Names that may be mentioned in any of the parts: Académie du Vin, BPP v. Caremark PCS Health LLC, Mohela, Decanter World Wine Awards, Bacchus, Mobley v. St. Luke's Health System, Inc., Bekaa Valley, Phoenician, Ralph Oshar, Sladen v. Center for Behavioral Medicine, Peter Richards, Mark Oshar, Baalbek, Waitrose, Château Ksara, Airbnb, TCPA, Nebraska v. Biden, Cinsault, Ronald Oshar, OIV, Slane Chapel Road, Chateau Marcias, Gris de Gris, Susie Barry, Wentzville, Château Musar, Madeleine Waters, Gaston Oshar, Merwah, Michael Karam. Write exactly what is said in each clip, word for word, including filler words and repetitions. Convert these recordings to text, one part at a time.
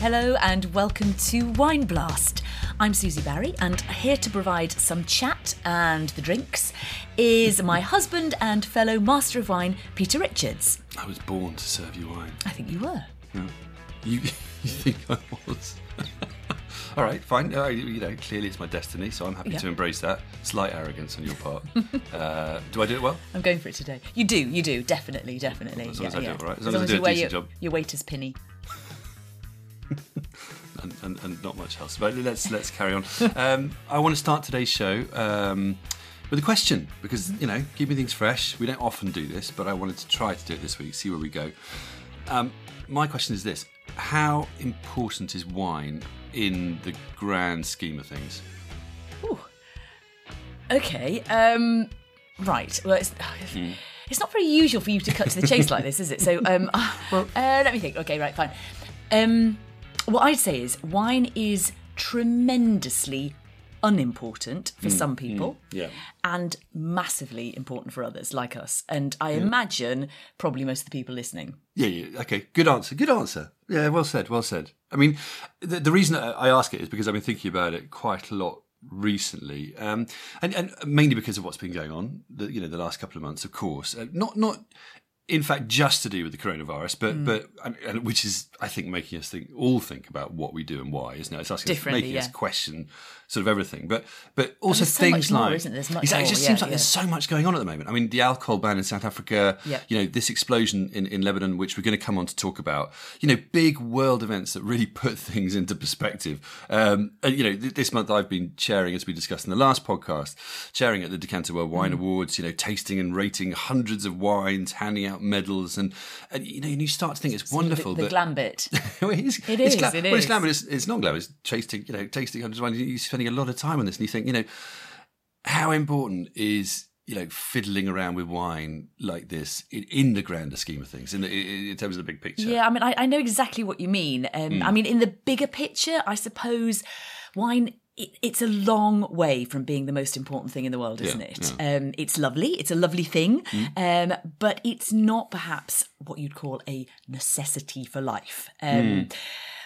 Hello and welcome to Wine Blast. I'm Susie Barry, and here to provide some chat and the drinks is my husband and fellow master of wine, Peter Richards. I was born to serve you wine. I think you were. Yeah. You, you think I was? All right, fine. Uh, you know, clearly it's my destiny, so I'm happy yep. to embrace that. Slight arrogance on your part. uh, do I do it well? I'm going for it today. You do, you do, definitely, definitely. As long yeah, as I yeah. do it all right. As, as long as, as I do a decent your, job. Your waiter's pinny. and, and, and not much else. But let's let's carry on. Um, I want to start today's show um, with a question, because, you know, keeping things fresh. We don't often do this, but I wanted to try to do it this week, see where we go. Um, my question is this. How important is wine in the grand scheme of things? Ooh. Okay. Um, right. Well, it's, mm. it's not very usual for you to cut to the chase like this, is it? So um, well, uh, let me think. Okay, right, fine. Um, what I'd say is wine is tremendously unimportant for mm, some people mm, yeah. and massively important for others like us. And I yeah. imagine probably most of the people listening. Yeah, yeah, okay. Good answer. Good answer. Yeah, well said, well said. I mean, the, the reason I ask it is because I've been thinking about it quite a lot recently, um, and, and mainly because of what's been going on, the, you know, the last couple of months, of course. Uh, not, not... in fact, just to do with the coronavirus, but mm. but and, and which is, I think, making us think all think about what we do and why, isn't it? It's asking us, making yeah. us question sort of everything, but but also so things much like more, isn't there? Much exactly, more. It just yeah, seems like yeah. there's so much going on at the moment. I mean, the alcohol ban in South Africa, yeah. you know, this explosion in, in Lebanon, which we're going to come on to talk about. You know, big world events that really put things into perspective. Um, and you know, th- this month I've been chairing, as we discussed in the last podcast, chairing at the Decanter World Wine mm. Awards. You know, tasting and rating hundreds of wines, handing out medals, and, and you know, and you start to think it's wonderful. The, the but glam bit, it is. It is. It's glam, it is. Well, it's glam, but it's, it's not glam. It's tasting, you know, tasting hundreds of wines. You're spending a lot of time on this, and you think, you know, how important is, you know, fiddling around with wine like this in, in the grander scheme of things, in, the, in terms of the big picture. Yeah, I mean, I, I know exactly what you mean. Um, mm. I mean, in the bigger picture, I suppose wine. It's a long way from being the most important thing in the world, isn't yeah, it? Yeah. Um, it's lovely. It's a lovely thing. Mm. Um, but it's not perhaps what you'd call a necessity for life. Um, mm.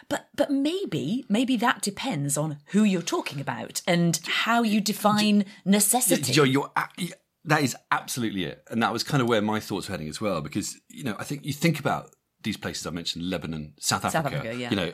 But but maybe maybe that depends on who you're talking about and how you define necessity. You're, you're, you're, that is absolutely it. And that was kind of where my thoughts were heading as well, because, you know, I think you think about these places I mentioned, Lebanon, South Africa, South Africa yeah. you know,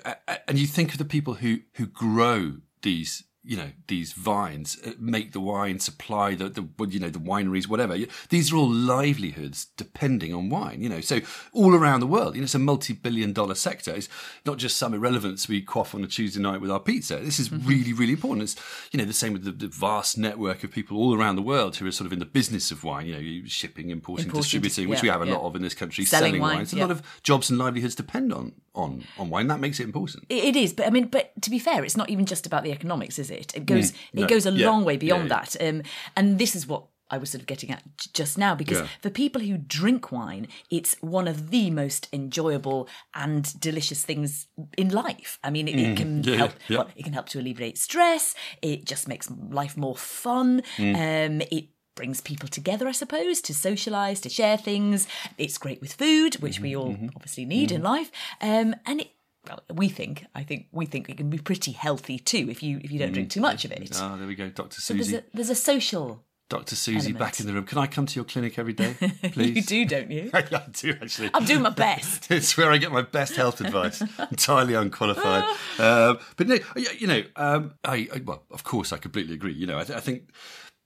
and you think of the people who, who grow these, you know, these vines, make the wine, supply the, the, you know, the wineries, whatever. These are all livelihoods depending on wine, you know. So all around the world, you know, it's a multi-billion dollar sector. It's not just some irrelevance we quaff on a Tuesday night with our pizza. This is mm-hmm. really, really important. It's, you know, the same with the, the vast network of people all around the world who are sort of in the business of wine, you know, shipping, importing, importing distributing, yeah, which we have a yeah. lot of in this country, selling, selling wine. wine. So yeah. a lot of jobs and livelihoods depend on, on, on wine. That makes it important. It, it is. But I mean, but to be fair, it's not even just about the economics, is it? It, it goes mm, no, it goes a yeah, long way beyond yeah, yeah. that. Um, and this is what I was sort of getting at j- just now, because yeah. for people who drink wine, it's one of the most enjoyable and delicious things in life. I mean, it, mm, it can yeah, help yeah. Well, it can help to alleviate stress. It just makes life more fun. Mm. Um, it brings people together, I suppose, to socialise, to share things. It's great with food, which mm-hmm, we all mm-hmm, obviously need mm-hmm. in life. Um, and it Well, we think, I think, we think it can be pretty healthy too if you if you don't mm. drink too much of it. Ah, oh, there we go, Doctor Susie. So there's, a, there's a social Doctor Susie element. Back in the room. Can I come to your clinic every day, please? You do, don't you? I do, actually. I'm doing my best. It's where I get my best health advice, entirely unqualified. um, but, no, you know, um, I, I well, of course, I completely agree. You know, I, th- I think...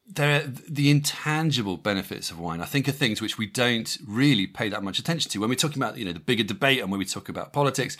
There are the intangible benefits of wine, I think, are things which we don't really pay that much attention to. When we're talking about, you know, the bigger debate and when we talk about politics,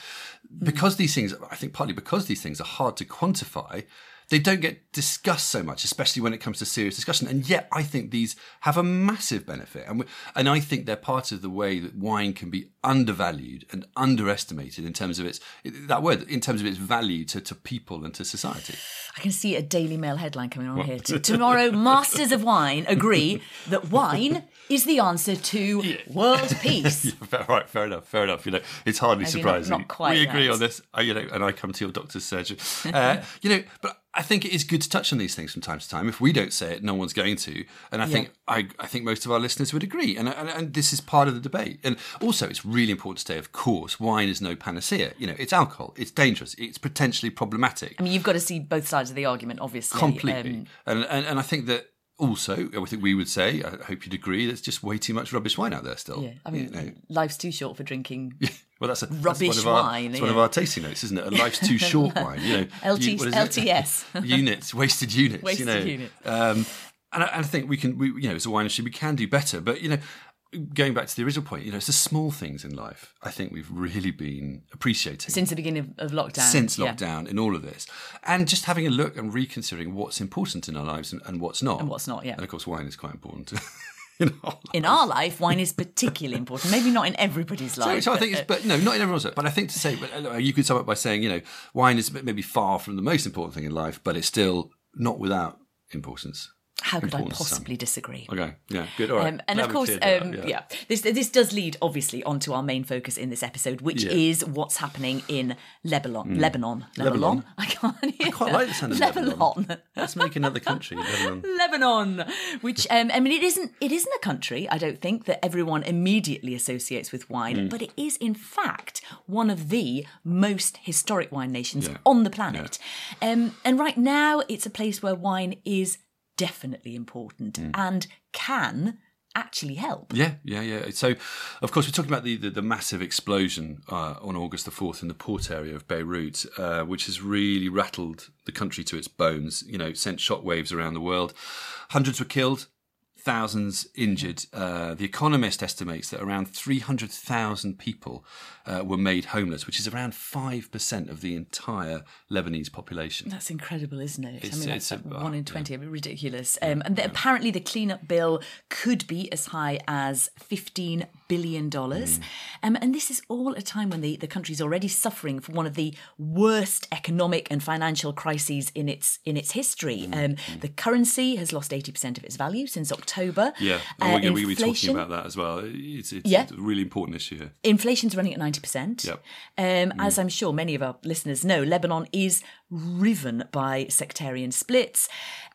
because mm. these things, I think partly because these things are hard to quantify, they don't get discussed so much, especially when it comes to serious discussion. And yet I think these have a massive benefit. And we, and I think they're part of the way that wine can be undervalued and underestimated in terms of its, that word, in terms of its value to, to people and to society. I can see a Daily Mail headline coming on what? here. Tomorrow, masters of wine agree that wine is the answer to yeah. world peace. yeah, right, fair enough, fair enough. You know, it's hardly Maybe surprising. Not, not quite we agree that. on this, you know, and I come to your doctor's surgery. Uh, you know, but I think it is good to touch on these things from time to time. If we don't say it, no one's going to. And I yeah. think I, I think most of our listeners would agree. And, and and this is part of the debate. And also, it's really important to say, of course, wine is no panacea. You know, it's alcohol. It's dangerous. It's potentially problematic. I mean, you've got to see both sides of the argument, obviously. Completely. Um, and, and and I think that also, I think we would say, I hope you'd agree, there's just way too much rubbish wine out there still. Yeah, I mean, you know. Life's too short for drinking. Well, that's a rubbish that's one of our, wine. It's one of our tasting notes, isn't it? A life's too short wine. You know, L T S, units, wasted units. Wasted you know. units. Um, and, I, and I think we can, we, you know, as a wine industry, we can do better. But you know, going back to the original point, you know, it's the small things in life. I think we've really been appreciating since the beginning of, of lockdown. Since lockdown, yeah. in all of this, and just having a look and reconsidering what's important in our lives and, and what's not, and what's not. Yeah, and of course, wine is quite important. In our, in our life, wine is particularly important. Maybe not in everybody's life. So, so I but, think, it's, but no, not in everyone's life. But I think to say, but you could sum up by saying, you know, wine is maybe far from the most important thing in life, but it's still not without importance. How could importance I possibly disagree? Okay, yeah, good, all right. Um, and that of course, um, yeah. yeah, this this does lead obviously onto our main focus in this episode, which yeah. is what's happening in Lebanon. Mm. Lebanon. Lebanon, Lebanon. I can't. Hear I quite like the sound of Lebanon. Lebanon. Let's make another country, Lebanon. Lebanon, which um, I mean, it isn't it isn't a country. I don't think that everyone immediately associates with wine, mm. but it is in fact one of the most historic wine nations yeah. on the planet. Yeah. Um, and right now, it's a place where wine is definitely important mm. and can actually help. Yeah, yeah, yeah. So, of course, we're talking about the, the, the massive explosion uh, on August the fourth in the port area of Beirut, uh, which has really rattled the country to its bones, you know, sent shockwaves around the world. Hundreds were killed, thousands injured. Uh, the Economist estimates that around three hundred thousand people uh, were made homeless, which is around five percent of the entire Lebanese population. That's incredible, isn't it? It's, I mean, it's that's a, like one in twenty, yeah. ridiculous. Um, and the, apparently the cleanup bill could be as high as fifteen billion dollars. Mm. Um, and this is all a time when the, the country's already suffering from one of the worst economic and financial crises in its in its history. Mm. Um, mm. The currency has lost eighty percent of its value since October. Yeah, and we're uh, going to be talking about that as well. It's, it's, yeah. it's a really important issue here. Inflation's running at ninety percent. Yep. Um, mm. As I'm sure many of our listeners know, Lebanon is riven by sectarian splits.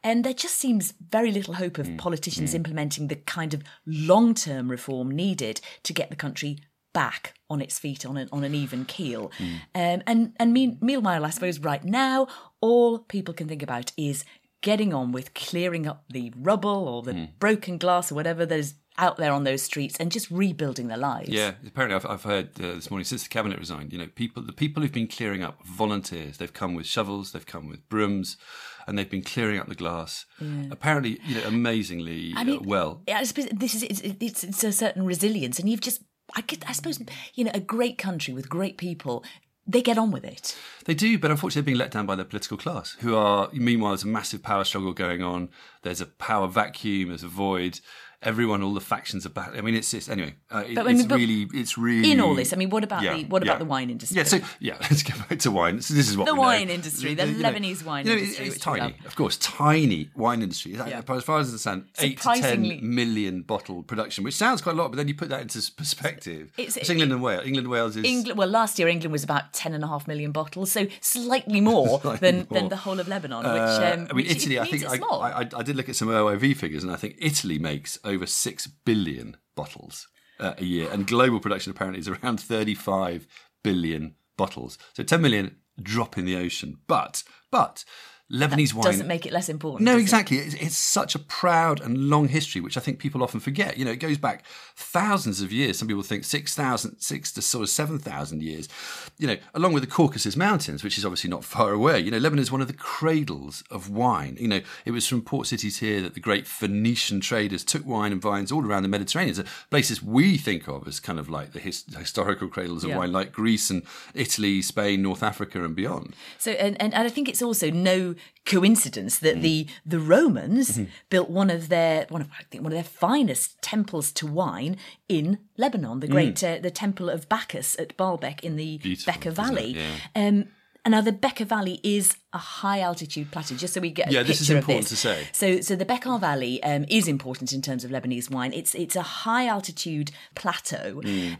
And there just seems very little hope of mm. politicians mm. implementing the kind of long-term reform needed to get the country back on its feet, on an, on an even keel. Mm. Um, and and mean, meanwhile, I suppose right now, all people can think about is getting on with clearing up the rubble or the mm. broken glass or whatever there's out there on those streets and just rebuilding their lives. Yeah, apparently I've, I've heard uh, this morning, since the cabinet resigned, you know, people the people who've been clearing up, volunteers, they've come with shovels, they've come with brooms, and they've been clearing up the glass. Yeah. Apparently, you know, amazingly I mean, uh, well. Yeah, I suppose this is it's, it's, it's a certain resilience, and you've just, I, could, I suppose, you know, a great country with great people. They get on with it. They do, but unfortunately they're being let down by their political class, who are, meanwhile, there's a massive power struggle going on. There's a power vacuum, there's a void. Everyone, all the factions are back. I mean, it's just, anyway, uh, it, but, it's but really, it's really... In all this, I mean, what about, yeah, the, what yeah. about the wine industry? Yeah, so, yeah, let's go back to wine. So this is what The we wine know. industry, the, the Lebanese know, wine you know, industry. It's tiny, of course, tiny wine industry. Yeah. As far as I understand, eight to ten million bottle production, which sounds quite a lot, but then you put that into perspective. It's, it's England it, and Wales. England and Wales is... England, well, last year England was about ten and a half million bottles, so slightly more, slightly than, more. than the whole of Lebanon, uh, which, um, I mean, which Italy, it I think I, I, I did look at some O I V figures, and I think Italy makes over six billion bottles uh, a year. And global production apparently is around thirty-five billion bottles. So ten million drop in the ocean. But, but... Lebanese that wine doesn't make it less important. No, exactly. It? It's, it's such a proud and long history, which I think people often forget. You know, it goes back thousands of years. Some people think six thousand, six to sort of seven thousand years. You know, along with the Caucasus Mountains, which is obviously not far away. You know, Lebanon is one of the cradles of wine. You know, it was from port cities here that the great Phoenician traders took wine and vines all around the Mediterranean. So places we think of as kind of like the his, historical cradles of yeah. wine, like Greece and Italy, Spain, North Africa, and beyond. So, and and, and I think it's also no coincidence that mm. the the Romans mm-hmm. built one of their one of I think one of their finest temples to wine in Lebanon, the great mm. uh, the temple of Bacchus at Baalbek in the Bekaa Valley. Yeah. Um, and now the Bekaa Valley is a high altitude plateau. Just so we get a yeah, this is important this. to say. So, so the Bekaa Valley um, is important in terms of Lebanese wine. It's it's a high altitude plateau. Mm.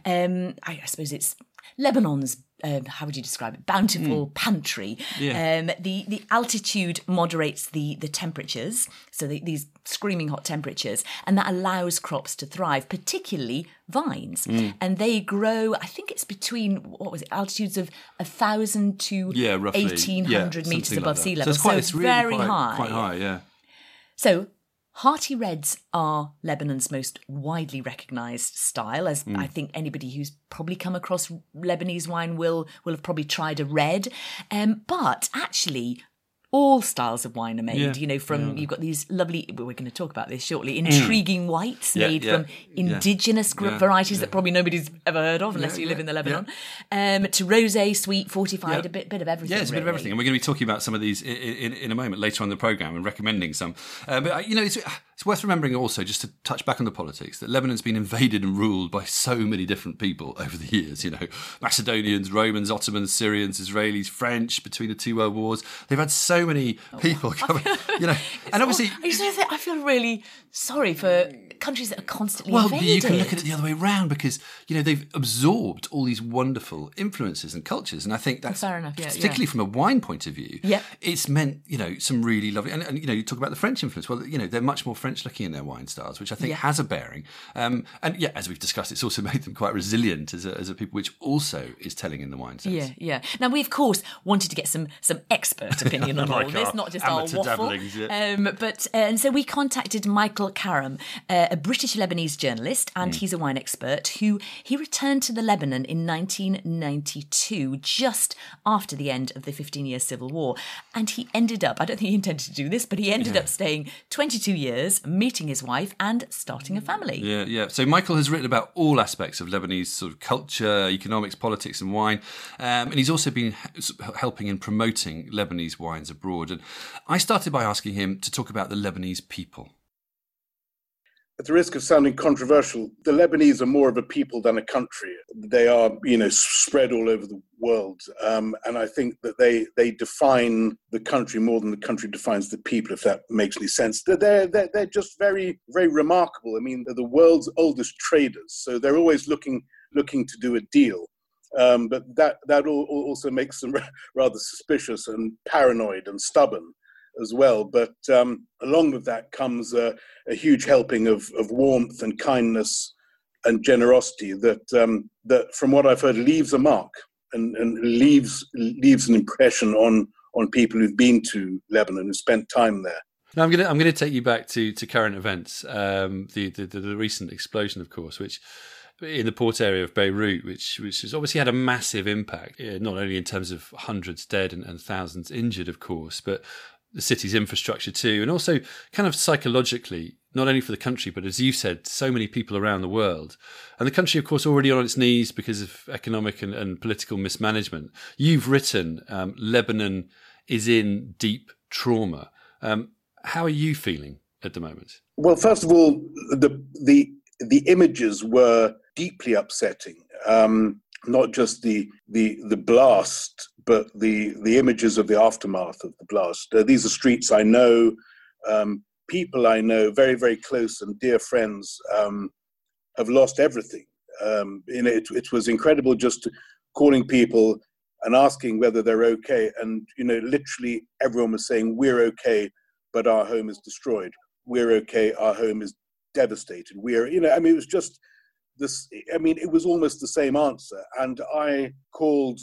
Um, I, I suppose it's Lebanon's Um, how would you describe it? Bountiful mm. pantry. Yeah. Um, the the altitude moderates the the temperatures, so the, these screaming hot temperatures, and that allows crops to thrive, particularly vines. Mm. And they grow. I think it's between what was it? Altitudes of a thousand to yeah, roughly eighteen hundred yeah, meters above like sea level. So it's, quite, so it's really very quite, high. Quite high, yeah. So. Hearty Reds are Lebanon's most widely recognised style, as mm. I think anybody who's probably come across Lebanese wine will, will have probably tried a red. Um, but actually, all styles of wine are made, yeah. you know, from, yeah. you've got these lovely, we're going to talk about this shortly, intriguing mm. whites yeah, made yeah, from indigenous yeah, varieties yeah. that probably nobody's ever heard of unless yeah, you live yeah, in the Lebanon, yeah. um, to rosé, sweet, fortified, yeah. a bit, bit of everything. Yeah, it's a really. bit of everything. And we're going to be talking about some of these in, in, in a moment later on in the programme and recommending some. Uh, but, you know, it's... It's worth remembering also, just to touch back on the politics, that Lebanon's been invaded and ruled by so many different people over the years, you know, Macedonians, Romans, Ottomans, Syrians, Israelis, French, between the two world wars. They've had so many people oh, coming, you know, and obviously... All, I, say, I feel really sorry for countries that are constantly well, invaded. Well, you can look at it the other way around because, you know, they've absorbed all these wonderful influences and cultures. And I think that's, Fair enough, yeah, particularly yeah. from a wine point of view, yeah. it's meant, you know, some really lovely... And, and, you know, you talk about the French influence. Well, you know, they're much more French. French-looking in their wine styles, which I think yeah. has a bearing. Um, and yeah, as we've discussed, it's also made them quite resilient as a, as a people, which also is telling in the wine sense. Yeah, yeah. Now, we, of course, wanted to get some some expert opinion on like all this, not just our waffle. Yeah. Um, but, uh, and so we contacted Michael Karam, uh, a British-Lebanese journalist, and mm. he's a wine expert, who he returned to the Lebanon in nineteen ninety-two, just after the end of the fifteen-year civil war. And he ended up, I don't think he intended to do this, but he ended yeah. up staying twenty-two years, meeting his wife and starting a family. Yeah, yeah. So Michael has written about all aspects of Lebanese sort of culture, economics, politics and wine. Um, and he's also been helping and promoting Lebanese wines abroad. And I started by asking him to talk about the Lebanese people. At the risk of sounding controversial, the Lebanese are more of a people than a country. They are, you know, spread all over the world. Um, and I think that they they define the country more than the country defines the people, if that makes any sense. They're, they're, they're just very, very remarkable. I mean, they're the world's oldest traders. So they're always looking looking to do a deal. Um, but that, that also makes them rather suspicious and paranoid and stubborn as well, but um, along with that comes a, a huge helping of, of warmth and kindness and generosity that, um, that, from what I've heard, leaves a mark and, and leaves leaves an impression on on people who've been to Lebanon and spent time there. Now I'm gonna I'm gonna take you back to to current events, um, the, the the recent explosion, of course, which. In the port area of Beirut, which which has obviously had a massive impact, not only in terms of hundreds dead and, and thousands injured, of course, but the city's infrastructure too, and also kind of psychologically, not only for the country, but as you said, so many people around the world. And the country, of course, already on its knees because of economic and, and political mismanagement. You've written, um, Lebanon is in deep trauma. Um, how are you feeling at the moment? Well, first of all, the the the images were deeply upsetting, um, not just the, the the blast, but the, the images of the aftermath of the blast. Uh, these are streets I know, um, people I know, very, very close and dear friends um, have lost everything. Um, you know, it, it was incredible just calling people and asking whether they're okay. And, you know, literally everyone was saying, we're okay, but our home is destroyed. We're okay, our home is devastated. We're, you know, I mean, it was just... This, I mean, it was almost the same answer. And I called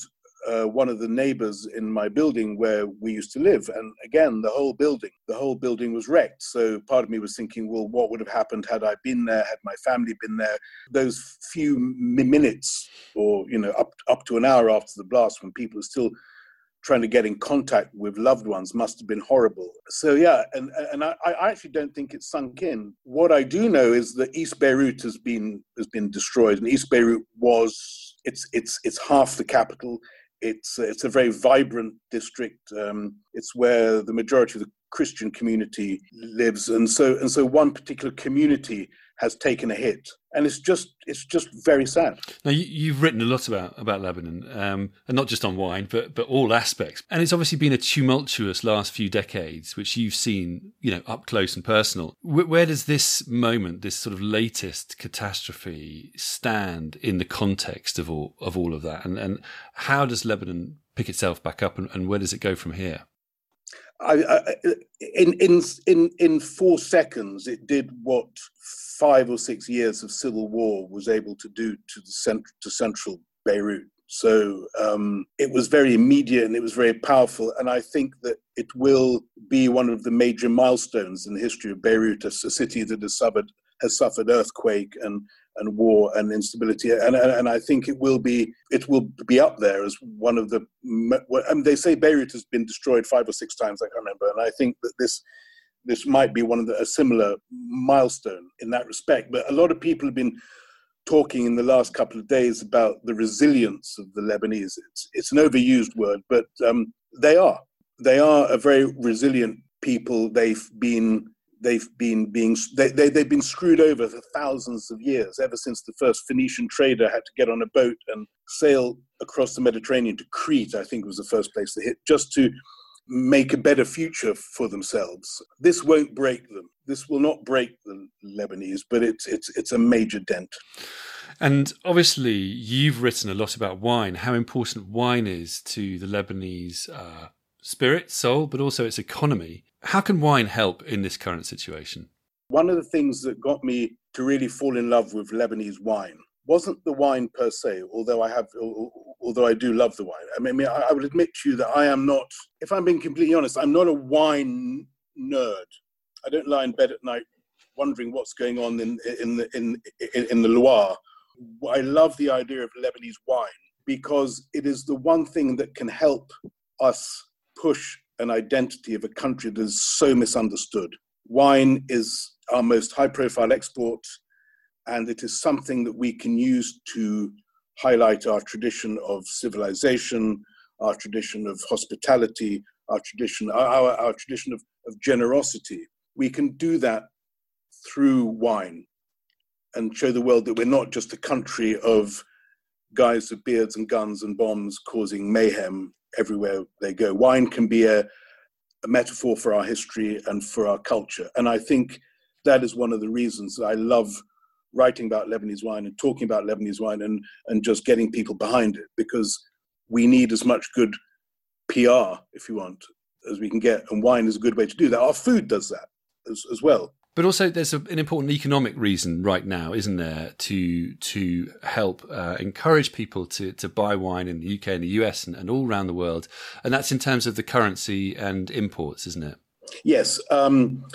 uh, one of the neighbours in my building where we used to live. And again, the whole building, the whole building was wrecked. So part of me was thinking, well, what would have happened had I been there? Had my family been there? Those few minutes or, you know, up, up to an hour after the blast when people were still trying to get in contact with loved ones must have been horrible. So yeah, and, and I, I actually don't think it's sunk in. What I do know is that East Beirut has been has been destroyed, and East Beirut was it's it's it's half the capital. It's it's a very vibrant district. Um, it's where the majority of the Christian community lives, and so and so one particular community has taken a hit, and it's just it's just very sad. Now you, you've written a lot about about Lebanon, um, and not just on wine, but but all aspects. And it's obviously been a tumultuous last few decades, which you've seen, you know, up close and personal. Where, where does this moment, this sort of latest catastrophe, stand in the context of all of all of that? And and how does Lebanon pick itself back up, and, and where does it go from here? I, I, in in in in four seconds, it did what five or six years of civil war was able to do to the cent- to central Beirut. So um, it was very immediate and it was very powerful. And I think that it will be one of the major milestones in the history of Beirut, a city that has suffered has suffered earthquake and. and war and instability, and, and and I think it will be it will be up there as one of the. I mean, they say Beirut has been destroyed five or six times. I can't remember, and I think that this this might be one of the, a similar milestone in that respect. But a lot of people have been talking in the last couple of days about the resilience of the Lebanese. It's it's an overused word, but um, they are they are a very resilient people. They've been. They've been being they, they they've been screwed over for thousands of years, ever since the first Phoenician trader had to get on a boat and sail across the Mediterranean to Crete, I think was the first place they hit, just to make a better future for themselves. This won't break them. This will not break the Lebanese, but it's it's it's a major dent. And obviously, you've written a lot about wine, how important wine is to the Lebanese uh, spirit, soul, but also its economy. How can wine help in this current situation? One of the things that got me to really fall in love with Lebanese wine wasn't the wine per se, although I have, although I do love the wine. I mean, I would admit to you that I am not, if I'm being completely honest, I'm not a wine nerd. I don't lie in bed at night wondering what's going on in in the in in the Loire. I love the idea of Lebanese wine because it is the one thing that can help us push an identity of a country that is so misunderstood. Wine is our most high-profile export, and it is something that we can use to highlight our tradition of civilization, our tradition of hospitality, our tradition, our, our tradition of, of generosity. We can do that through wine and show the world that we're not just a country of guys with beards and guns and bombs causing mayhem everywhere they go. Wine can be a, a metaphor for our history and for our culture. And I think that is one of the reasons that I love writing about Lebanese wine and talking about Lebanese wine and, and just getting people behind it, because we need as much good P R, if you want, as we can get. And wine is a good way to do that. Our food does that as, as well. But also there's a, an important economic reason right now, isn't there, to to help uh, encourage people to, to buy wine in the U K and the U S and, and all around the world. And that's in terms of the currency and imports, isn't it? Yes. Um,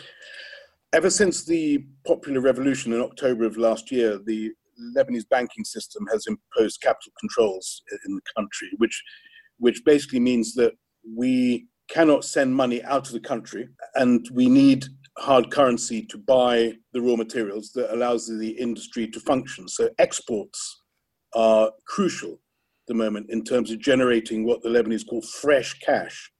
ever since the Popular Revolution in October of last year, the Lebanese banking system has imposed capital controls in the country, which which basically means that we cannot send money out of the country, and we need hard currency to buy the raw materials that allows the industry to function. So exports are crucial at the moment in terms of generating what the Lebanese call fresh cash,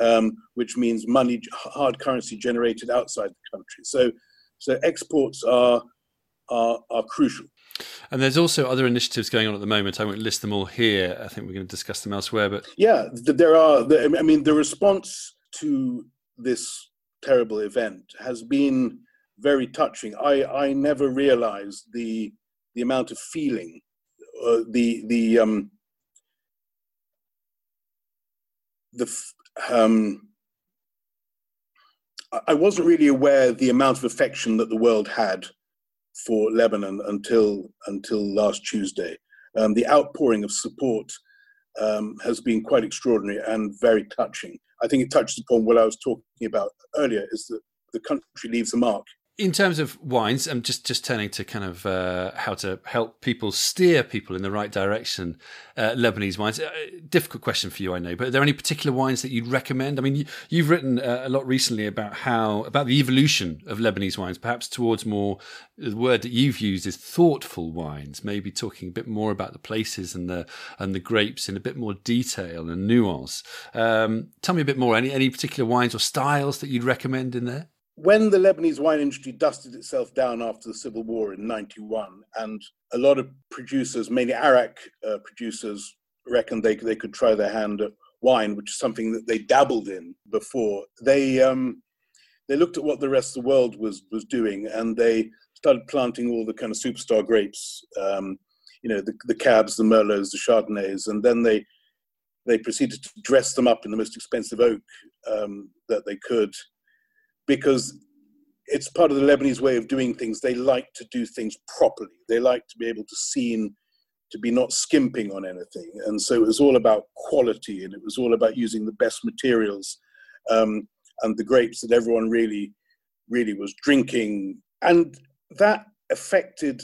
um, which means money, hard currency generated outside the country. So so exports are are, are crucial. And there's also other initiatives going on at the moment. I won't list them all here. I think we're going to discuss them elsewhere. But yeah, there are. I mean, the response to this terrible event has been very touching. I, I never realized the the amount of feeling, uh, the the um, the um, I wasn't really aware the amount of affection that the world had for Lebanon until until last Tuesday. Um, the outpouring of support um, has been quite extraordinary and very touching. I think it touches upon what I was talking about earlier, is that the country leaves a mark. In terms of wines, I'm just, just turning to kind of uh, how to help people, steer people in the right direction, uh, Lebanese wines. Uh, difficult question for you, I know, but are there any particular wines that you'd recommend? I mean, you, you've written uh, a lot recently about how about the evolution of Lebanese wines, perhaps towards more, the word that you've used is thoughtful wines, maybe talking a bit more about the places and the and the grapes in a bit more detail and nuance. Um, tell me a bit more, any, any particular wines or styles that you'd recommend in there? when the Lebanese wine industry dusted itself down after the Civil War in ninety-one, and a lot of producers, mainly Arak uh, producers, reckoned they, they could try their hand at wine, which is something that they dabbled in before, they um, they looked at what the rest of the world was was doing, and they started planting all the kind of superstar grapes, um, you know, the, the Cabs, the Merlots, the Chardonnays, and then they they proceeded to dress them up in the most expensive oak um, that they could, because it's part of the Lebanese way of doing things. They like to do things properly. They like to be able to seem to be not skimping on anything. And so it was all about quality, and it was all about using the best materials um, and the grapes that everyone really, really was drinking. And that affected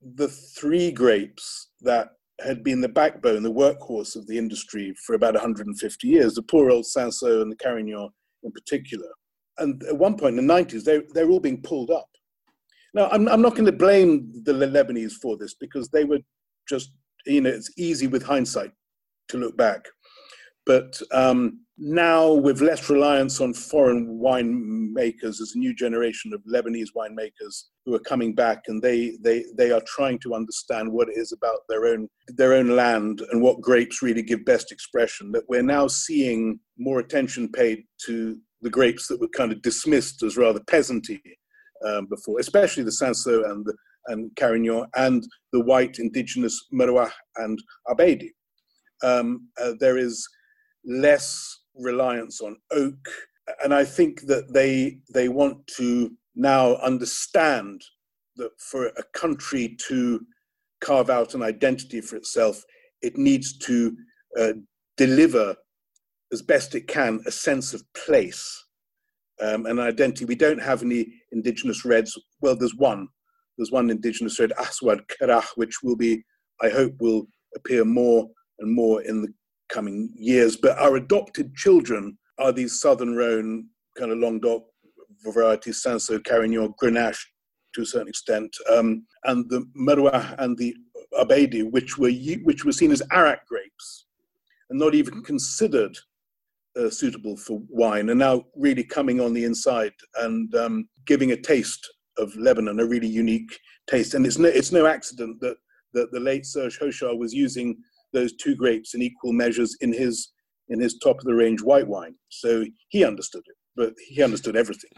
the three grapes that had been the backbone, the workhorse of the industry for about one hundred fifty years, the poor old Cinsault and the Carignan in particular. And at one point in the nineties, they, they're all being pulled up. Now, I'm, I'm not going to blame the Lebanese for this, because they were just, you know, it's easy with hindsight to look back. But um, now, with less reliance on foreign winemakers, there's a new generation of Lebanese winemakers who are coming back, and they they they are trying to understand what it is about their own their own land and what grapes really give best expression. That we're now seeing more attention paid to the grapes that were kind of dismissed as rather peasanty um, before, especially the Cinsault and the and Carignan and the white indigenous Merwah and Abedi. Um, uh, there is less reliance on oak, and I think that they they want to now understand that for a country to carve out an identity for itself, it needs to uh, deliver as best it can a sense of place um, and identity. We don't have any indigenous reds. Well, there's one. There's one indigenous red, Aswad Karach, which will be, I hope, will appear more and more in the coming years. But our adopted children are these Southern Rhone, kind of Languedoc varieties, Cinsault, Carignan, Grenache to a certain extent, um, and the Merwah and the Abedi, which were which were seen as Arak grapes and not even considered Uh, suitable for wine, and now really coming on the inside and um, giving a taste of Lebanon, a really unique taste. And it's no, it's no accident that, that the late Serge Hoshar was using those two grapes in equal measures in his in his top-of-the-range white wine. So he understood it, but he understood everything.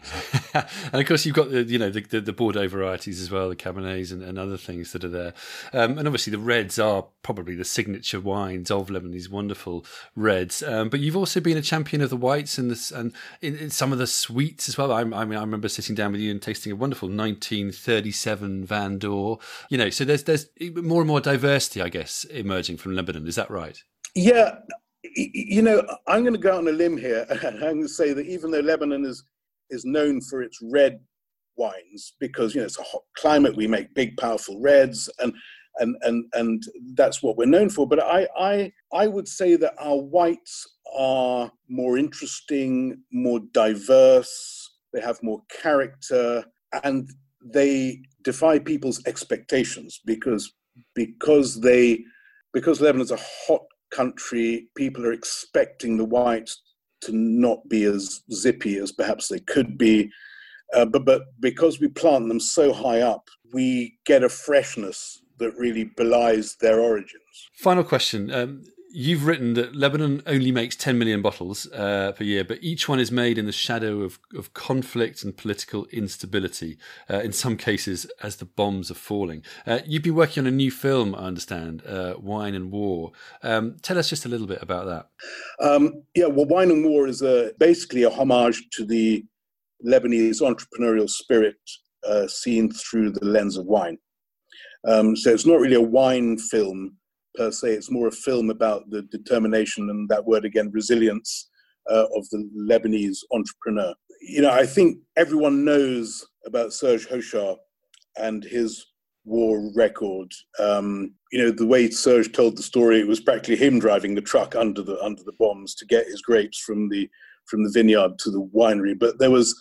And of course, you've got the you know the, the, the Bordeaux varieties as well, the Cabernets and, and other things that are there. Um, and obviously, the reds are probably the signature wines of Lebanon, these wonderful reds. Um, but you've also been a champion of the whites and the, and in, in some of the sweets as well. I, I mean, I remember sitting down with you and tasting a wonderful nineteen thirty-seven Van d'Or. You know, so there's there's more and more diversity, I guess, emerging from Lebanon. Is that right? Yeah. You know, I'm going to go out on a limb here, and I'm going to say that even though Lebanon is is known for its red wines, because, you know, it's a hot climate, we make big, powerful reds, and and and and that's what we're known for. But I I I would say that our whites are more interesting, more diverse. They have more character, and they defy people's expectations because because they because Lebanon is a hot country, people are expecting the whites to not be as zippy as perhaps they could be. Uh, but, but because we plant them so high up, we get a freshness that really belies their origins. Final question. Um, you've written that Lebanon only makes ten million bottles uh, per year, but each one is made in the shadow of, of conflict and political instability, uh, in some cases as the bombs are falling. Uh, you've been working on a new film, I understand, uh, Wine and War. Um, tell us just a little bit about that. Um, yeah, well, Wine and War is a, basically a homage to the Lebanese entrepreneurial spirit uh, seen through the lens of wine. Um, so it's not really a wine film per se, it's more a film about the determination and, that word again, resilience uh, of the Lebanese entrepreneur. You know, I think everyone knows about Serge Hoshar and his war record. Um, you know, the way Serge told the story, it was practically him driving the truck under the under the bombs to get his grapes from the from the vineyard to the winery. But there was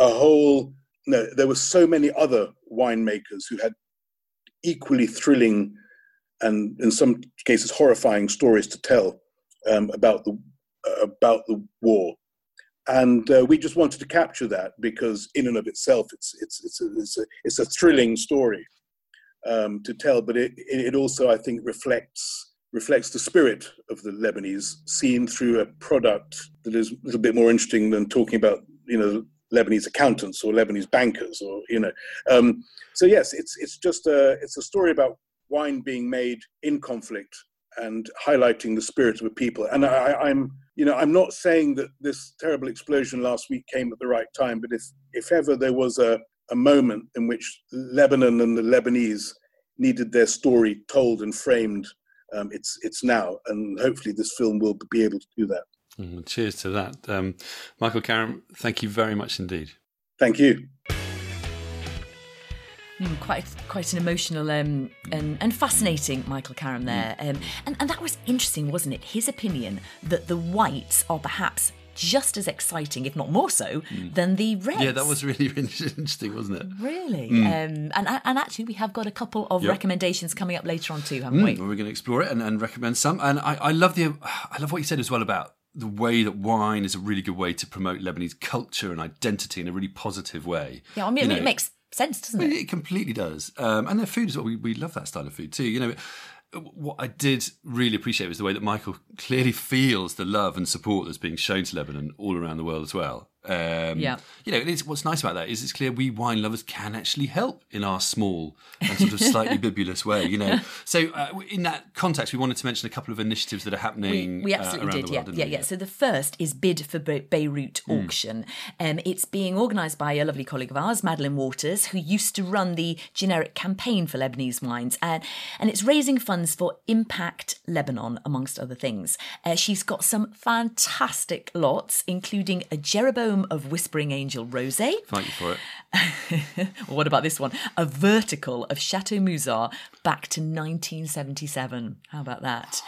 a whole no, there were so many other winemakers who had equally thrilling and in some cases horrifying stories to tell um, about the uh, about the war, And uh, we just wanted to capture that because, in and of itself, it's it's it's a, it's a, it's a thrilling story um, to tell. But it it also, I think, reflects reflects the spirit of the Lebanese seen through a product that is a little bit more interesting than talking about, you know, Lebanese accountants or Lebanese bankers or, you know. Um, so yes, it's it's just a it's a story about wine being made in conflict and highlighting the spirit of a people. And I, I'm. You know, I'm not saying that this terrible explosion last week came at the right time, but if, if ever there was a, a moment in which Lebanon and the Lebanese needed their story told and framed, um, it's it's now. And hopefully this film will be able to do that. Mm, cheers to that. Um, Michael Karam, thank you very much indeed. Thank you. Mm, quite quite an emotional um, and, and fascinating Michael Karam there. Um, and, and that was interesting, wasn't it? His opinion that the whites are perhaps just as exciting, if not more so, mm. than the reds. Yeah, that was really, really interesting, wasn't it? Really? Mm. Um, and and actually, we have got a couple of yep. recommendations coming up later on too, haven't mm, we? Well, we're going to explore it and, and recommend some. And I, I love the I love what you said as well about the way that wine is a really good way to promote Lebanese culture and identity in a really positive way. Yeah, I mean, I mean it makes sense, doesn't it? It completely does. Um, and their food is what we, we love that style of food too. You know, what I did really appreciate was the way that Michael clearly feels the love and support that's being shown to Lebanon all around the world as well. Um, yeah. You know, it is, what's nice about that is it's clear we wine lovers can actually help in our small and sort of slightly bibulous way, you know. So uh, in that context, we wanted to mention a couple of initiatives that are happening. We, we absolutely uh, around did, the world, yeah, didn't yeah, we? yeah. So the first is Bid for Be- Beirut mm. auction. Um, it's being organised by a lovely colleague of ours, Madeleine Waters, who used to run the generic campaign for Lebanese wines, and and it's raising funds for Impact Lebanon, amongst other things. Uh, she's got some fantastic lots, including a Jeroboam of Whispering Angel Rosé. Thank you for it. Well, what about this one? A vertical of Château Musar back to nineteen seventy-seven. How about that?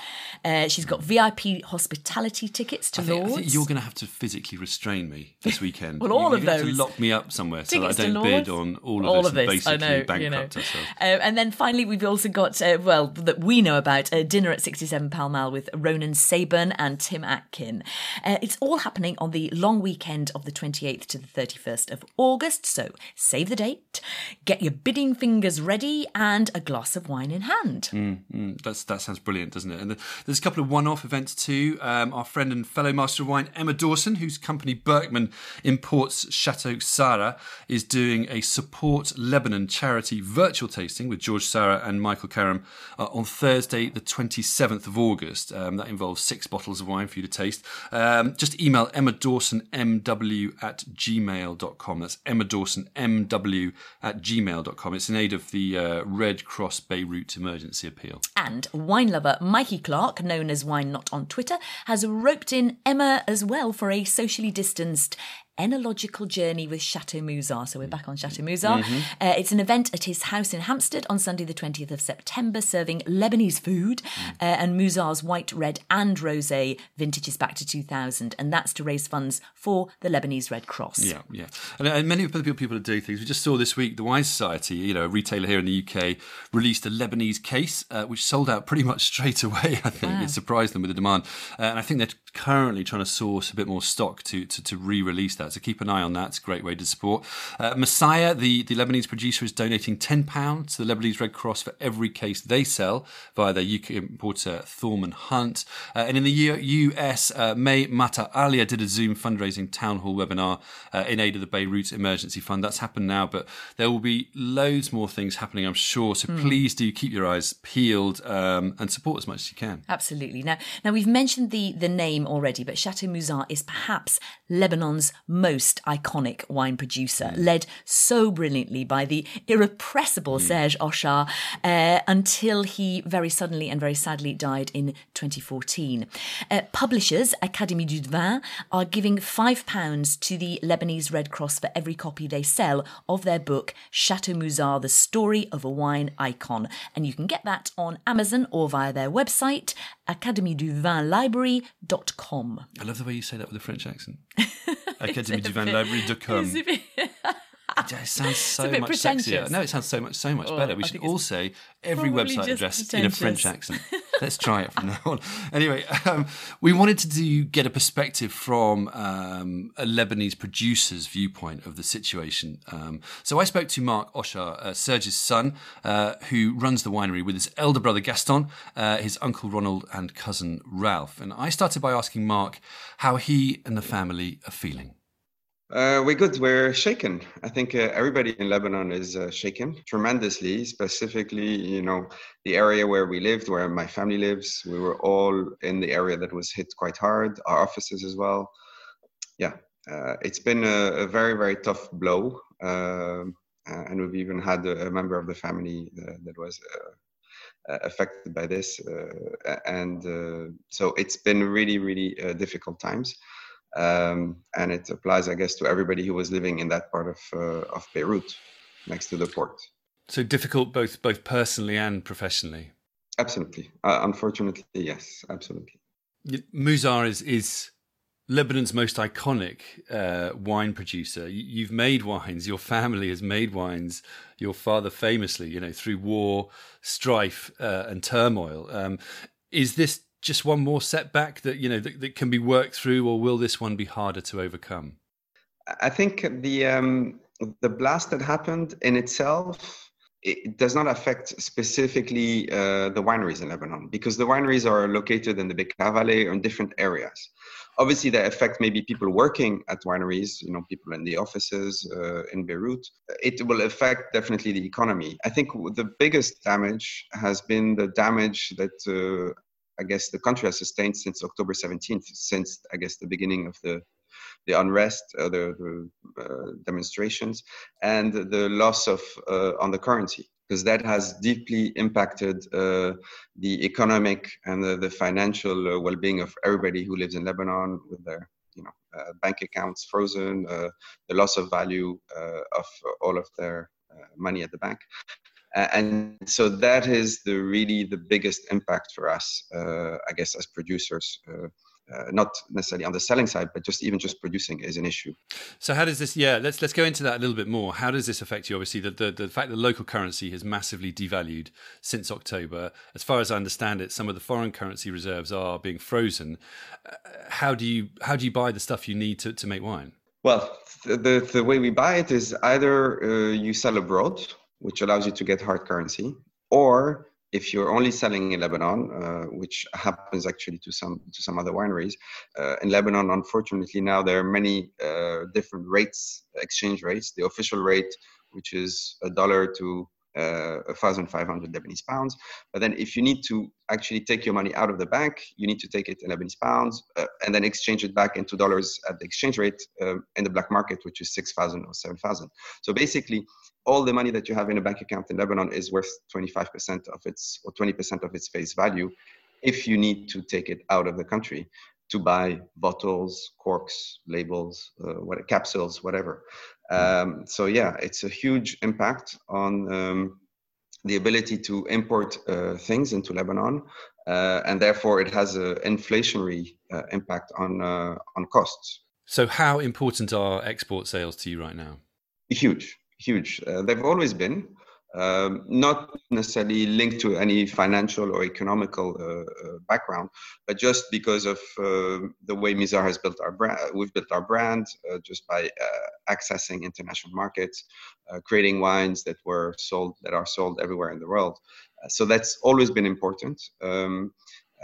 Uh, she's got V I P hospitality tickets to I think, Lords. I think you're going to have to physically restrain me this weekend. well, all you're of those. Have to lock me up somewhere so that I don't bid on all of all this, of this. Basically I know, bankrupt you know. ourselves. Uh, and then finally, we've also got, uh, well, that we know about, a dinner at sixty-seven Pall Mall with Ronan Sabin and Tim Atkin. Uh, it's all happening on the long weekend of the twenty-eighth to the thirty-first of August. So save the date, get your bidding fingers ready and a glass of wine in hand. Mm, mm, that's, that sounds brilliant, doesn't it? And the, there's a couple of one-off events too. Um, our friend and fellow master of wine, Emma Dawson, whose company Berkman imports Château Ksara, is doing a Support Lebanon charity virtual tasting with George Sarah and Michael Karam uh, on Thursday, the twenty-seventh of August. Um, that involves six bottles of wine for you to taste. Um, just email Emma Dawson, M W at gmail dot com. That's Emma Dawson, M W at gmail dot com. It's in aid of the uh, Red Cross Beirut emergency appeal. And wine lover Mikey Clark, known as Wine Not on Twitter, has roped in Emma as well for a socially distanced enological journey with Château Musar. So we're back on Château Musar. Mm-hmm. Uh, it's an event at his house in Hampstead on Sunday the twentieth of September, serving Lebanese food mm. uh, and Musar's white, red and rosé vintages back to two thousand. And that's to raise funds for the Lebanese Red Cross. Yeah, yeah. And, and many of the people that do things, we just saw this week, the Wine Society, you know, a retailer here in the U K, released a Lebanese case, uh, which sold out pretty much straight away, I think. Wow. It surprised them with the demand. Uh, and I think they're currently trying to source a bit more stock to, to, to re-release that. So keep an eye on that. It's a great way to support. Uh, Messiah, the, the Lebanese producer, is donating ten pounds to the Lebanese Red Cross for every case they sell via their U K importer, Thorman Hunt. Uh, and in the U- US, uh, May Mata Alia did a Zoom fundraising town hall webinar uh, in aid of the Beirut Emergency Fund. That's happened now, but there will be loads more things happening, I'm sure. So mm. please do keep your eyes peeled um, and support as much as you can. Absolutely. Now, now we've mentioned the, the name already, but Château Musar is perhaps Lebanon's most iconic wine producer, mm. led so brilliantly by the irrepressible mm. Serge Hoshar uh, until he very suddenly and very sadly died in twenty fourteen. Uh, publishers, Académie du Vin, are giving five pounds to the Lebanese Red Cross for every copy they sell of their book, Château Musar, The Story of a Wine Icon. And you can get that on Amazon or via their website, académie du vin library dot com. I love the way you say that with a French accent. Académie du Vin Library dot com. It sounds so much sexier. No, it sounds so much so much well, better. We should all say every website address in a French accent. Let's try it from now on. Anyway, um, we wanted to do, get a perspective from um, a Lebanese producer's viewpoint of the situation. Um, so I spoke to Mark Oshar, uh, Serge's son, uh, who runs the winery with his elder brother Gaston, uh, his uncle Ronald and cousin Ralph. And I started by asking Mark how he and the family are feeling. Uh, we're good. We're shaken. I think uh, everybody in Lebanon is uh, shaken tremendously, specifically, you know, the area where we lived, where my family lives. We were all in the area that was hit quite hard, our offices as well. Yeah, uh, it's been a, a very, very tough blow. Uh, and we've even had a, a member of the family uh, that was uh, affected by this. Uh, and uh, so it's been really, really uh, difficult times. Um, and it applies, I guess, to everybody who was living in that part of uh, of Beirut, next to the port. So difficult, both both personally and professionally. Absolutely, uh, unfortunately, yes, absolutely. Musar is is Lebanon's most iconic uh, wine producer. You've made wines. Your family has made wines. Your father, famously, you know, through war, strife, uh, and turmoil. Um, is this just one more setback that, you know, that, that can be worked through, or will this one be harder to overcome? I think the um, the blast that happened in itself, it does not affect specifically uh, the wineries in Lebanon, because the wineries are located in the Bekaa Valley or in different areas. Obviously, they affect maybe people working at wineries, you know, people in the offices uh, in Beirut. It will affect definitely the economy. I think the biggest damage has been the damage that uh, I guess the country has sustained since October seventeenth, since, I guess, the beginning of the the unrest, uh, the, the uh, demonstrations, and the loss of uh, on the currency, because that has deeply impacted uh, the economic and the, the financial uh, well-being of everybody who lives in Lebanon, with their you know uh, bank accounts frozen, uh, the loss of value uh, of all of their uh, money at the bank. And so that is the really the biggest impact for us, uh, I guess, as producers, uh, uh, not necessarily on the selling side, but just even just producing is an issue. So how does this, yeah, let's let's go into that a little bit more. How does this affect you? Obviously, the, the, the fact that local currency has massively devalued since October. As far as I understand it, some of the foreign currency reserves are being frozen. Uh, how do you how do you buy the stuff you need to, to make wine? Well, the, the, the way we buy it is either uh, you sell abroad, which allows you to get hard currency, or if you're only selling in Lebanon, uh, which happens actually to some to some other wineries. Uh, in Lebanon, unfortunately, now there are many uh, different rates, exchange rates. The official rate, which is a dollar to uh, one thousand five hundred Lebanese pounds. But then if you need to actually take your money out of the bank, you need to take it in Lebanese pounds uh, and then exchange it back into dollars at the exchange rate uh, in the black market, which is six thousand or seven thousand. So basically, all the money that you have in a bank account in Lebanon is worth twenty-five percent of its, or twenty percent of its face value, if you need to take it out of the country to buy bottles, corks, labels, uh, what, capsules, whatever. Um, so yeah, it's a huge impact on um, the ability to import uh, things into Lebanon, uh, and therefore it has an inflationary uh, impact on uh, on costs. So how important are export sales to you right now? Huge. Huge. Uh, they've always been, um, not necessarily linked to any financial or economical uh, uh, background, but just because of uh, the way Musar has built our brand. We've built our brand uh, just by uh, accessing international markets, uh, creating wines that were sold, that are sold everywhere in the world. Uh, so that's always been important. Um,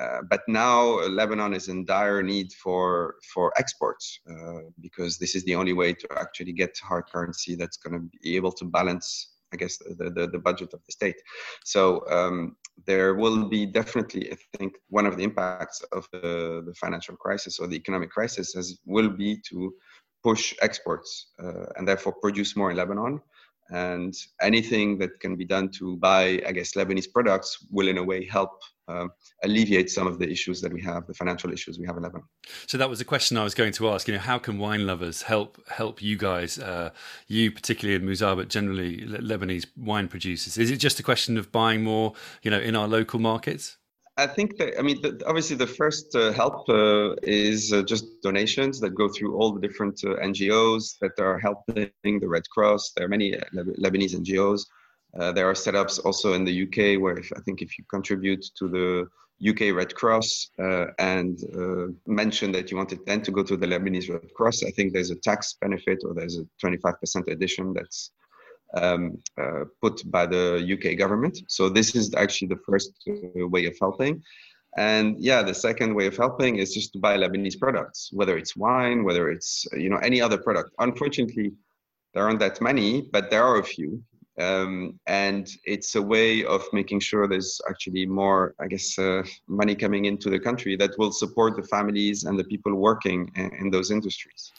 Uh, but now uh, Lebanon is in dire need for for exports, uh, because this is the only way to actually get hard currency that's going to be able to balance, I guess, the, the, the budget of the state. So um, there will be definitely, I think, one of the impacts of the, the financial crisis or the economic crisis is, will be to push exports uh, and therefore produce more in Lebanon. And anything that can be done to buy, I guess, Lebanese products will in a way help um, alleviate some of the issues that we have, the financial issues we have in Lebanon. So that was a question I was going to ask. You know, how can wine lovers help help you guys, uh, you particularly in Musar, but generally Le- Lebanese wine producers? Is it just a question of buying more, you know, in our local markets? I think that, I mean, the, obviously the first uh, help uh, is uh, just donations that go through all the different uh, N G Os that are helping, the Red Cross. There are many uh, Lebanese N G Os. Uh, there are setups also in the U K where if, I think if you contribute to the U K Red Cross uh, and uh, mentioned that you wanted then to go to the Lebanese Red Cross, I think there's a tax benefit or there's a twenty-five percent addition that's um, uh, put by the U K government. So this is actually the first uh, way of helping. And yeah, the second way of helping is just to buy Lebanese products, whether it's wine, whether it's, you know, any other product. Unfortunately, there aren't that many, but there are a few. Um, and it's a way of making sure there's actually more, I guess, uh, money coming into the country that will support the families and the people working in, in those industries.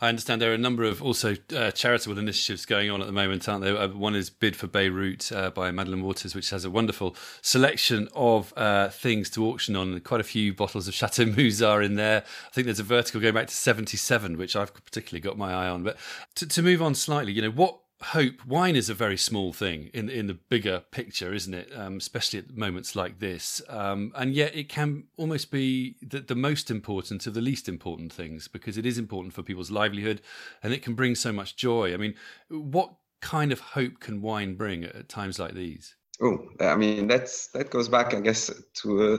I understand there are a number of also uh, charitable initiatives going on at the moment, aren't there? Uh, one is Bid for Beirut uh, by Madeleine Waters, which has a wonderful selection of uh, things to auction on. Quite a few bottles of Château Musar in there. I think there's a vertical going back to seventy-seven, which I've particularly got my eye on. But to, to move on slightly, you know, what hope, wine is a very small thing in in the bigger picture, isn't it? Um, especially at moments like this. Um, and yet it can almost be the, the most important of the least important things, because it is important for people's livelihood and it can bring so much joy. I mean, what kind of hope can wine bring at, at times like these? Oh, I mean, that's that goes back, I guess, to uh,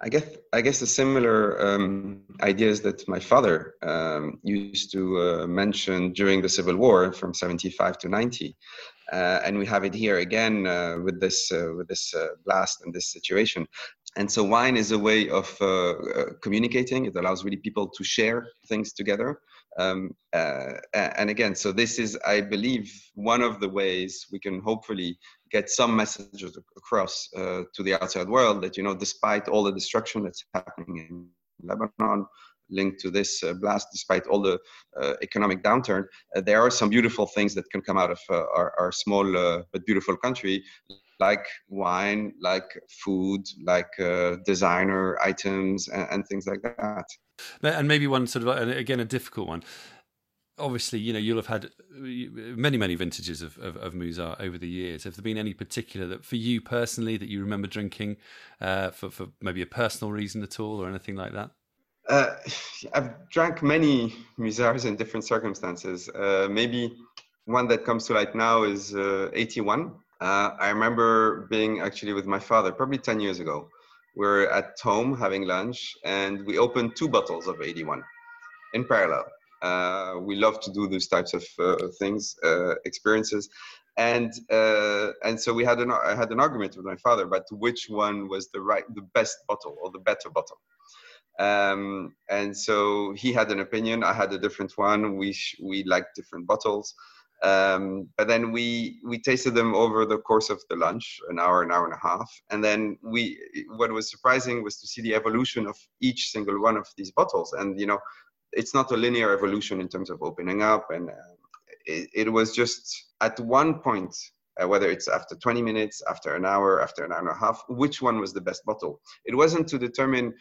I guess I guess the similar um, ideas that my father um, used to uh, mention during the Civil War from seventy-five to ninety, uh, and we have it here again uh, with this uh, with this uh, blast and this situation. And so, wine is a way of uh, uh, communicating. It allows really people to share things together. Um, uh, and again, so this is, I believe, one of the ways we can hopefully get some messages across uh, to the outside world that, you know, despite all the destruction that's happening in Lebanon linked to this uh, blast, despite all the uh, economic downturn, uh, there are some beautiful things that can come out of uh, our, our small uh, but beautiful country, like wine, like food, like uh, designer items and, and things like that. And maybe one sort of, again, a difficult one. Obviously, you know, you'll have had many, many vintages of, of, of Musar over the years. Have there been any particular that for you personally that you remember drinking uh, for, for maybe a personal reason at all or anything like that? Uh, I've drank many Musars in different circumstances. Uh, maybe one that comes to light now is uh, eighty-one. Uh, I remember being actually with my father probably ten years ago. We're at home having lunch and we opened two bottles of eighty-one in parallel. Uh, we love to do those types of uh, things, uh, experiences. And uh, and so we had an, I had an argument with my father about which one was the right, the best bottle or the better bottle. Um, and so he had an opinion, I had a different one. We sh- we liked different bottles. Um, but then we, we tasted them over the course of the lunch, an hour, an hour and a half. And then we, what was surprising was to see the evolution of each single one of these bottles. And, you know, it's not a linear evolution in terms of opening up. And uh, it, it was just at one point, uh, whether it's after twenty minutes, after an hour, after an hour and a half, which one was the best bottle. It wasn't to determine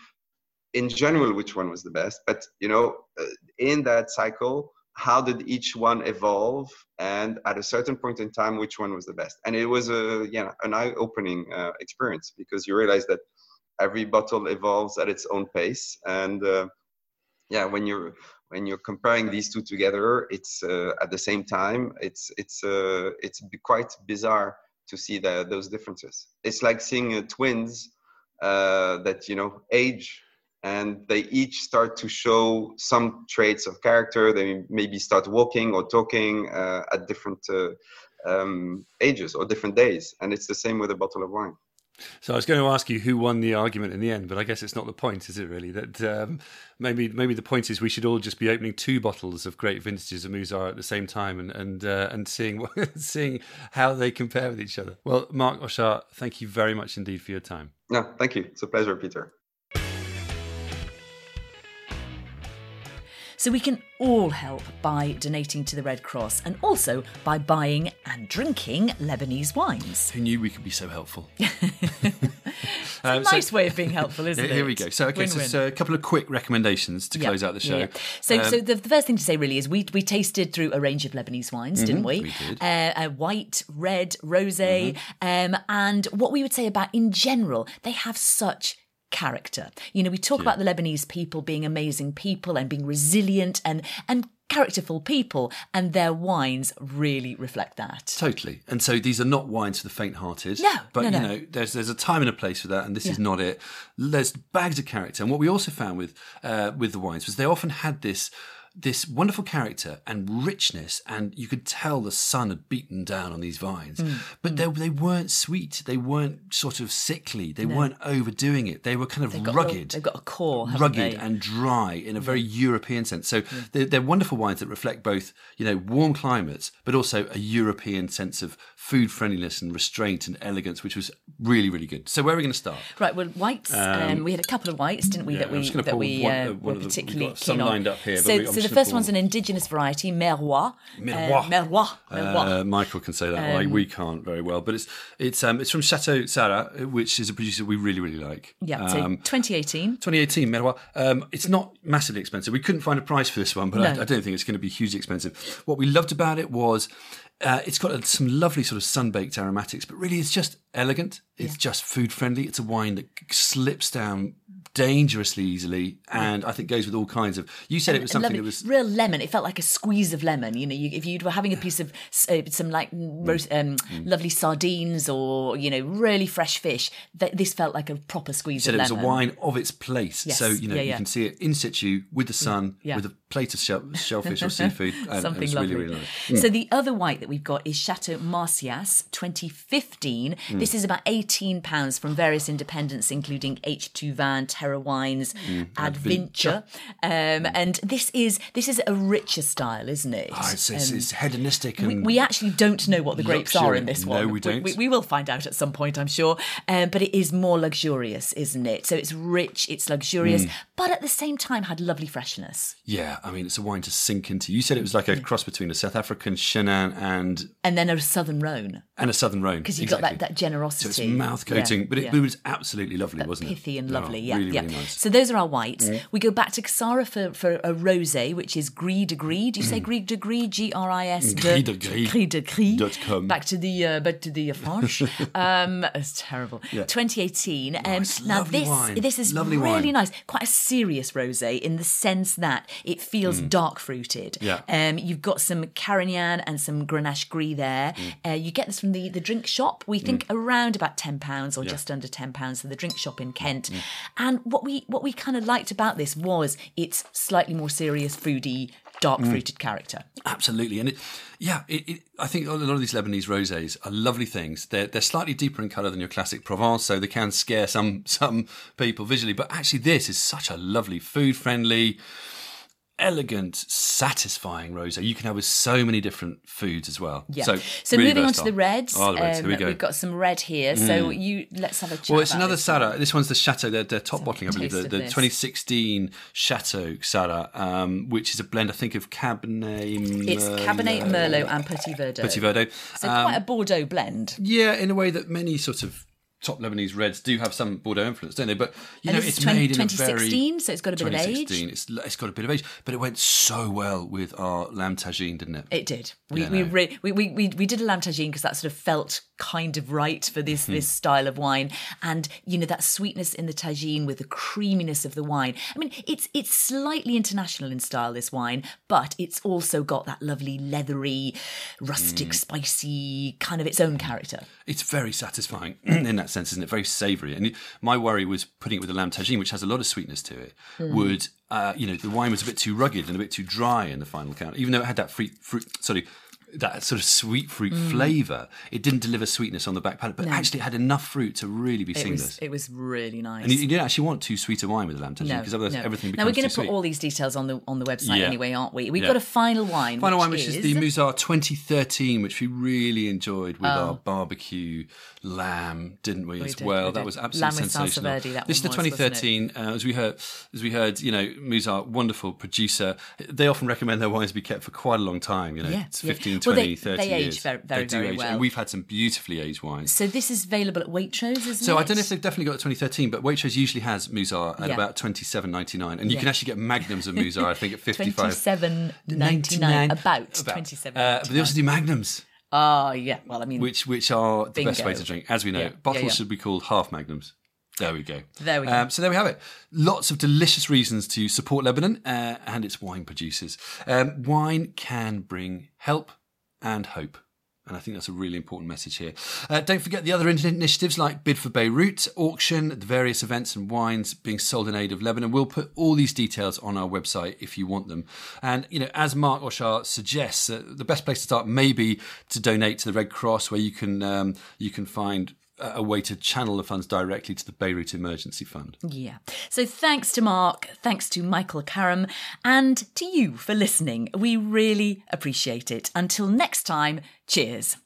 in general which one was the best, but, you know, uh, in that cycle, how did each one evolve, and at a certain point in time, which one was the best? And it was a, you know, an eye-opening uh, experience, because you realize that every bottle evolves at its own pace. And uh, yeah, when you're when you're comparing these two together, it's uh, at the same time, it's it's uh, it's quite bizarre to see the, those differences. It's like seeing uh, twins uh, that, you know, age. And they each start to show some traits of character. They maybe start walking or talking uh, at different uh, um, ages or different days. And it's the same with a bottle of wine. So I was going to ask you who won the argument in the end, but I guess it's not the point, is it really? That um, maybe maybe the point is we should all just be opening two bottles of great vintages of Musar at the same time and and uh, and seeing what, seeing how they compare with each other. Well, Mark Oshar, thank you very much indeed for your time. No, thank you. It's a pleasure, Peter. So we can all help by donating to the Red Cross and also by buying and drinking Lebanese wines. Who knew we could be so helpful? It's a um, nice so, way of being helpful, isn't here it? Here we go. So, okay, win, so, win. so a couple of quick recommendations to yep. close out the show. Yeah. So, um, so the, the first thing to say really is we we tasted through a range of Lebanese wines, mm-hmm, didn't we? We did. Uh, uh, white, red, rosé, mm-hmm. um, and what we would say about in general, they have such character. You know, we talk yeah. about the Lebanese people being amazing people and being resilient and and characterful people, and their wines really reflect that. Totally. And so these are not wines for the faint-hearted. No, But, no, no. you know, there's there's a time and a place for that, and this yeah. is not it. There's bags of character. And what we also found with uh, with the wines was they often had this... this wonderful character and richness, and you could tell the sun had beaten down on these vines. Mm. But mm. They, they weren't sweet. They weren't sort of sickly. They no. weren't overdoing it. They were kind of they've rugged. Got, they've got a core, haven't Rugged they? And dry in a very yeah. European sense. So yeah. they're, they're wonderful wines that reflect both, you know, warm climates, but also a European sense of food friendliness and restraint and elegance, which was really, really good. So where are we going to start? Right, well, whites. Um, um, we had a couple of whites, didn't we, yeah, that we, that we one, uh, one were particularly the, got some keen on. Lined up here, so, but we, so the first one's an indigenous variety, Merwah. Merwah. Uh, Merwah. Merwah. Uh, Michael can say that. Um, like we can't very well. But it's it's um, it's from Château Ksara, which is a producer we really, really like. Yeah, um, so twenty eighteen. twenty eighteen, Merwah. Um, it's not massively expensive. We couldn't find a price for this one, but no. I, I don't think it's going to be hugely expensive. What we loved about it was... Uh, it's got some lovely sort of sun-baked aromatics, but really it's just elegant. It's yeah. just food-friendly. It's a wine that slips down dangerously easily, and I think goes with all kinds of... You said and, it was something lovely, that was... Real lemon. It felt like a squeeze of lemon. You know, you, if you were having a piece of uh, some like roast, um, mm. lovely sardines or, you know, really fresh fish, th- this felt like a proper squeeze of lemon. You said it was a wine of its place. Yes. So, you know, yeah, yeah. you can see it in situ with the sun, yeah. with a plate of shell, shellfish or seafood. And something it was lovely. Really, really nice. Mm. So the other white that we've got is Chateau Marcias twenty fifteen. Mm. This is about eighteen pounds from various independents, including H two Van, Terra Wines, mm. Adventure. Um, mm. And this is this is a richer style, isn't it? Oh, it's, it's, um, it's hedonistic. And we, we actually don't know what the grapes luxury. Are in this one. No, we don't. We, we will find out at some point, I'm sure. Um, but it is more luxurious, isn't it? So it's rich, it's luxurious, mm. but at the same time had lovely freshness. Yeah, I mean, it's a wine to sink into. You said it was like a yeah. cross between a South African Chenin and... And, and then a southern Rhone. And a southern Rhone. Because you exactly. got that, that generosity. So it's mouth coating, yeah, but it, yeah. it was absolutely lovely, that wasn't pithy it? Pithy and lovely, oh, yeah. Really, yeah. Really nice. So those are our whites. Mm. We go back to Ksara for, for a rosé, which is Gris de Gris. Do you say Gris de Gris? G R I S Gris de Gris. Gris de Gris. Back to the, uh, back to the French. um, it's terrible. Yeah. twenty eighteen. Um, nice. Now this, this is lovely really wine. Nice. Quite a serious rosé in the sense that it feels mm. dark fruited. Yeah. Um, you've got some Carignan and some Grenache Gris there. Mm. Uh, you get this from the, the drink shop. We think mm. around about ten pounds or yeah. just under ten pounds for the drink shop in Kent. Mm. And what we what we kind of liked about this was it's slightly more serious, foody, dark-fruited mm. character. Absolutely. And it, yeah, it, it, I think a lot of these Lebanese rosés are lovely things. They're, they're slightly deeper in colour than your classic Provence, so they can scare some some people visually. But actually this is such a lovely, food-friendly... elegant, satisfying rosé. You can have with so many different foods as well. Yeah. So, so really moving on to the reds. Oh, the reds. Um, here we go. We've got some red here. Mm. So you let's have a chat. Well, it's about another Ksara. This, this one's the Chateau. Their, their top bottling, I believe, the, the twenty sixteen Chateau Ksara, um, which is a blend, I think, of Cabernet Merlot. It's Cabernet Merlot and Petit Verdot. Petit Verdot. So um, quite a Bordeaux blend. Yeah, in a way that many sort of top Lebanese reds do have some Bordeaux influence, don't they? But, you know, it's made in a very... twenty sixteen, so it's got a bit of age. It's, it's got a bit of age. But it went so well with our lamb tagine, didn't it? It did. We yeah, we, no. re- we we we did a lamb tagine because that sort of felt kind of right for this, mm-hmm. this style of wine. And, you know, that sweetness in the tagine with the creaminess of the wine. I mean, it's it's slightly international in style, this wine, but it's also got that lovely leathery, rustic, mm. spicy, kind of its own character. It's very satisfying in that sense, isn't it? Very savoury. And my worry was putting it with a lamb tagine, which has a lot of sweetness to it, mm. would... Uh, you know, the wine was a bit too rugged and a bit too dry in the final count. Even though it had that fruit, fruit sorry, that sort of sweet fruit mm. flavour, it didn't deliver sweetness on the back palate. But no. actually, it had enough fruit to really be seeing this. It was really nice. And you, you didn't actually want too sweet a wine with a lamb tagine because no, otherwise no. everything becomes too sweet. Now we're going to put sweet. all these details on the on the website yeah. anyway, aren't we? We've yeah. got a final wine. Final which wine, which is, is the Musar twenty thirteen, which we really enjoyed with oh. our barbecue lamb, didn't we? we as did, well, we that was absolutely lamb sensational. With Salsa Verde, that this is the twenty thirteen, uh, as we heard, as we heard, you know. Musar, wonderful producer. They often recommend their wines be kept for quite a long time, you know, yeah, it's fifteen, yeah. well, twenty, they, thirty they years. Age very, very, they do very age, well. And we've had some beautifully aged wines. So this is available at Waitrose, isn't so it? So I don't know if they've definitely got it twenty thirteen, but Waitrose usually has Musar at yeah. about twenty-seven ninety-nine. And you yeah. can actually get magnums of Musar, I think, at fifty-five. twenty-seven ninety-nine, about, about. twenty-seven uh, But they also do magnums. Oh, uh, yeah. Well, I mean... Which, which are the bingo. Best way to drink, as we know. Yeah. Bottles yeah, yeah. should be called half magnums. There we go. There we go. Um, so there we have it. Lots of delicious reasons to support Lebanon uh, and its wine producers. Um, wine can bring help and hope. And I think that's a really important message here. Uh, don't forget the other initiatives like Bid for Beirut, auction, the various events and wines being sold in aid of Lebanon. We'll put all these details on our website if you want them. And, you know, as Mark Oshar suggests, uh, the best place to start may be to donate to the Red Cross, where you can um, you can find a way to channel the funds directly to the Beirut Emergency Fund. Yeah. So thanks to Mark, thanks to Michael Karam, and to you for listening. We really appreciate it. Until next time, cheers.